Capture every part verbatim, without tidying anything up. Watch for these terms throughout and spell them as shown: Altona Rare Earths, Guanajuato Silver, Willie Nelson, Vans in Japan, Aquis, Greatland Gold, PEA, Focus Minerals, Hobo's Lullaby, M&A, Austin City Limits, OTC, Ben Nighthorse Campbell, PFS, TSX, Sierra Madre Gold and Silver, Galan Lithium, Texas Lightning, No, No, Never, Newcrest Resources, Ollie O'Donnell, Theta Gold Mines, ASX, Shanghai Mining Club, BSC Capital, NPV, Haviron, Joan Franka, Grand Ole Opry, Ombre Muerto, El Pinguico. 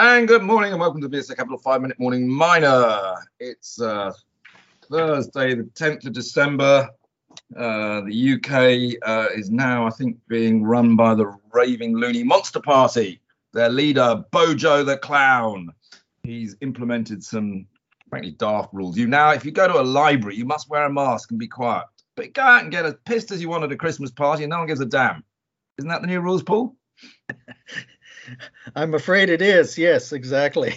And good morning and welcome to B S C Capital five minute Morning Miner. It's uh, Thursday, the tenth of December. Uh, the U K uh, is now, I think, being run by the Raving Loony Monster Party. Their leader, Bojo the Clown. He's implemented some, frankly, daft rules. You now, if you go to a library, you must wear a mask and be quiet. But go out and get as pissed as you want at a Christmas party and no one gives a damn. Isn't that the new rules, Paul? I'm afraid it is. Yes, exactly.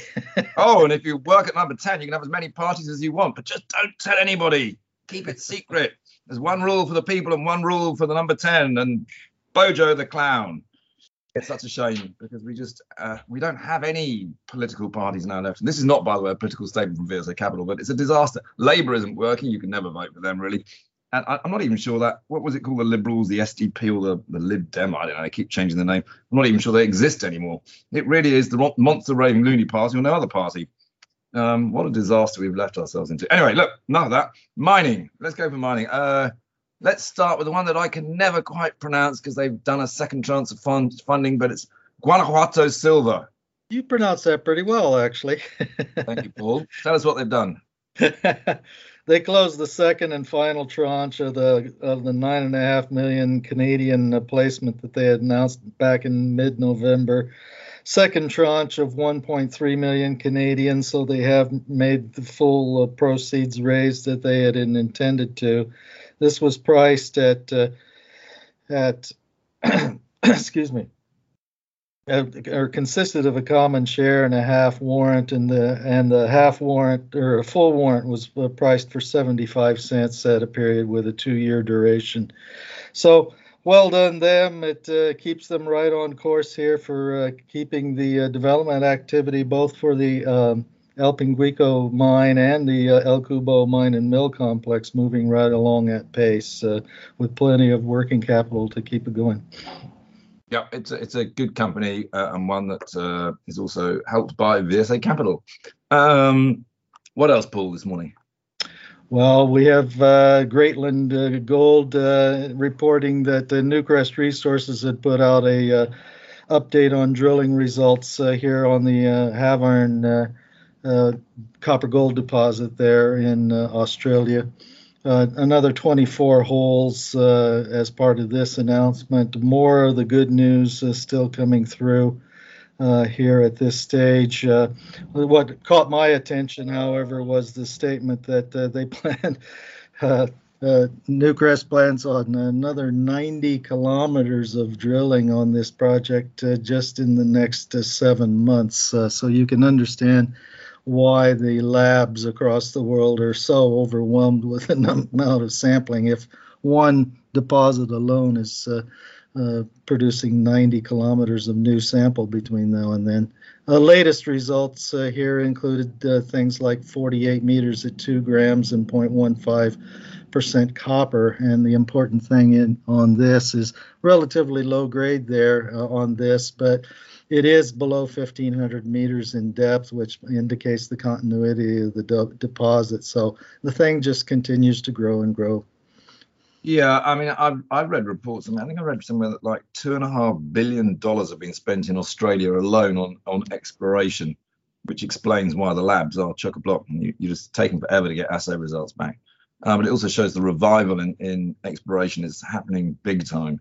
Oh, and if you work at number ten, you can have as many parties as you want, but just don't tell anybody. Keep it secret. There's one rule for the people and one rule for the number ten and Bojo the Clown. It's such a shame because we just uh, we don't have any political parties now left. And this is not, by the way, a political statement from V S C Capital, but it's a disaster. Labour isn't working. You can never vote for them, really. And I, I'm not even sure that, what was it called, the Liberals, the S D P or the, the Lib Dem, I don't know, they keep changing the name. I'm not even sure they exist anymore. It really is the monster raving loony party or no other party. Um, what a disaster we've left ourselves into. Anyway, look, none of that. Mining, let's go for mining. Uh, let's start with the one that I can never quite pronounce because they've done a second chance of fund, funding, but it's Guanajuato Silver. You pronounce that pretty well, actually. Thank you, Paul. Tell us what they've done. They closed the second and final tranche of the of the nine and a half million Canadian placement that they had announced back in mid-November. Second tranche of one point three million Canadian, so they have made the full uh, proceeds raised that they had intended to. This was priced at uh, at excuse me, uh, or consisted of a common share and a half warrant, and the and the half warrant or a full warrant was uh, priced for seventy-five cents at a period with a two-year duration. So. Well done them. It uh, keeps them right on course here for uh, keeping the uh, development activity both for the um, El Pinguico mine and the uh, El Cubo mine and mill complex moving right along at pace uh, with plenty of working capital to keep it going. Yeah, it's a, it's a good company uh, and one that uh, is also helped by V S C Capital. Um, what else, Paul, this morning? Well, we have uh, Greatland uh, Gold uh, reporting that the Newcrest Resources had put out a uh, update on drilling results uh, here on the uh, Haviron uh, uh, copper gold deposit there in uh, Australia. Uh, another twenty-four holes uh, as part of this announcement. More of the good news is still coming through. Uh, here at this stage. Uh, what caught my attention, however, was the statement that uh, they planned, uh, uh, Newcrest plans on another ninety kilometers of drilling on this project uh, just in the next uh, seven months. Uh, so you can understand why the labs across the world are so overwhelmed with the amount of sampling if one deposit alone is uh, Uh, producing ninety kilometers of new sample between now and then. Uh, latest results uh, here included uh, things like forty-eight meters at two grams and zero point one five percent copper. And the important thing in on this is relatively low grade there uh, on this, but it is below fifteen hundred meters in depth, which indicates the continuity of the de- deposit. So the thing just continues to grow and grow. Yeah, I mean, I've, I've read reports, I mean, I think I read somewhere that like two and a half billion dollars have been spent in Australia alone on, on exploration, which explains why the labs are chock-a-block and you, you're just taking forever to get assay results back. Um, but it also shows the revival in, in exploration is happening big time.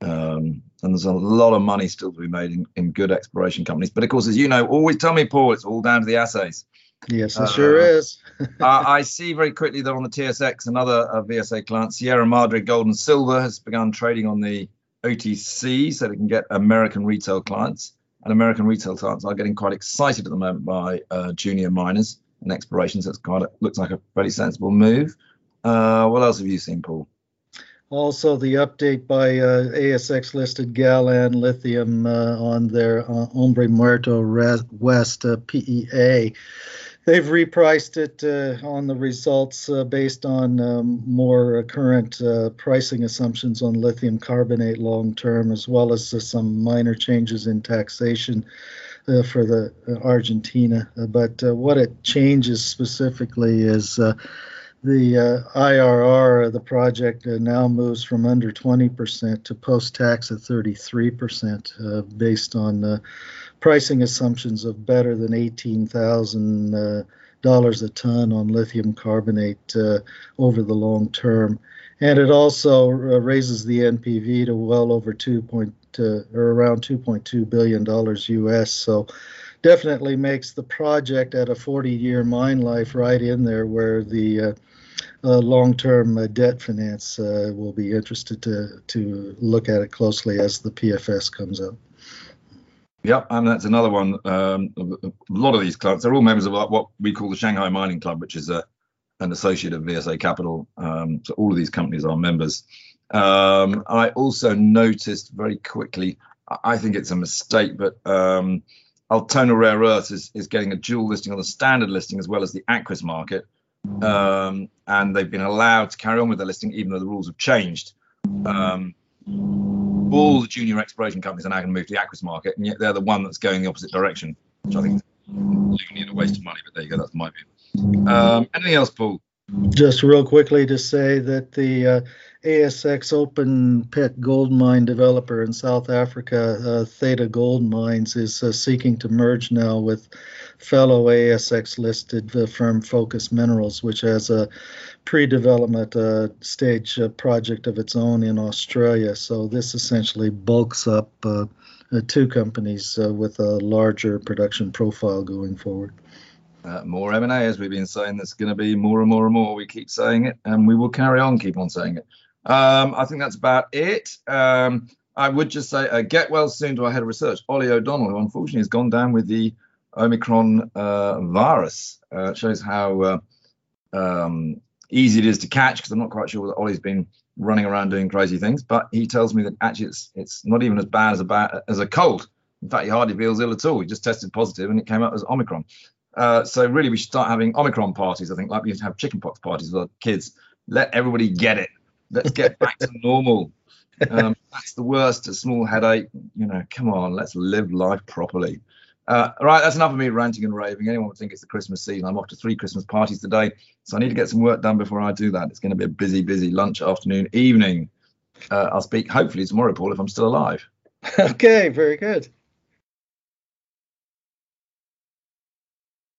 Um, and there's a lot of money still to be made in, in good exploration companies. But of course, as you know, always tell me, Paul, it's all down to the assays. Yes, it uh, sure is. uh, I see very quickly that on the T S X, another uh, V S A client, Sierra Madre Gold and Silver, has begun trading on the O T C so they can get American retail clients. And American retail clients are getting quite excited at the moment by uh, junior miners and explorations. So it's quite a, looks like a pretty sensible move. Uh, what else have you seen, Paul? Also, the update by uh, A S X-listed Galan Lithium uh, on their uh, Ombre Muerto Re- West uh, P E A. They've repriced it uh, on the results uh, based on um, more current uh, pricing assumptions on lithium carbonate long-term, as well as uh, some minor changes in taxation uh, for the uh, Argentina. But uh, what it changes specifically is... Uh, the uh, I R R of the project uh, now moves from under twenty percent to post-tax at thirty-three percent uh, based on uh, pricing assumptions of better than eighteen thousand dollars a ton on lithium carbonate uh, over the long term. And it also uh, raises the N P V to well over two point, uh, or around two point two billion dollars U S. So definitely makes the project at a forty-year mine life right in there where the uh, uh, long-term uh, debt finance uh, will be interested to to look at it closely as the P F S comes up. Yep, and that's another one. Um, a lot of these clubs, they're all members of what we call the Shanghai Mining Club, which is a an associate of V S C Capital. Um, so all of these companies are members. Um, I also noticed very quickly, I think it's a mistake, but um, Altona Rare Earths is, is getting a dual listing on the standard listing as well as the Aquis market. Um, and they've been allowed to carry on with their listing, even though the rules have changed. Um, all the junior exploration companies are now going to move to the Aquis market, and yet they're the one that's going the opposite direction, which I think is loony and a waste of money, but there you go, that's my view. Um, anything else, Paul? Just real quickly to say that the uh, A S X open pit gold mine developer in South Africa, uh, Theta Gold Mines, is uh, seeking to merge now with fellow A S X listed uh, firm Focus Minerals, which has a pre-development uh, stage uh, project of its own in Australia. So this essentially bulks up uh, uh, two companies uh, with a larger production profile going forward. Uh, more M and A, as we've been saying, that's going to be more and more and more. We keep saying it, and we will carry on, keep on saying it. Um, I think that's about it. Um, I would just say, uh, get well soon to our head of research, Ollie O'Donnell, who unfortunately has gone down with the Omicron uh, virus. Uh, it shows how uh, um, easy it is to catch, because I'm not quite sure that Ollie's been running around doing crazy things, but he tells me that actually it's it's not even as bad as a, bad, as a cold. In fact, he hardly feels ill at all. He just tested positive, and it came out as Omicron. Uh, so really, we should start having Omicron parties, I think, like we used to have chickenpox parties with our kids. Let everybody get it. Let's get back to normal. Um, that's the worst, a small headache. You know, come on, let's live life properly. Uh, all right, that's enough of me ranting and raving. Anyone would think it's the Christmas season. I'm off to three Christmas parties today, so I need to get some work done before I do that. It's going to be a busy, busy lunch, afternoon, evening. Uh, I'll speak hopefully tomorrow, Paul, if I'm still alive. Okay, very good.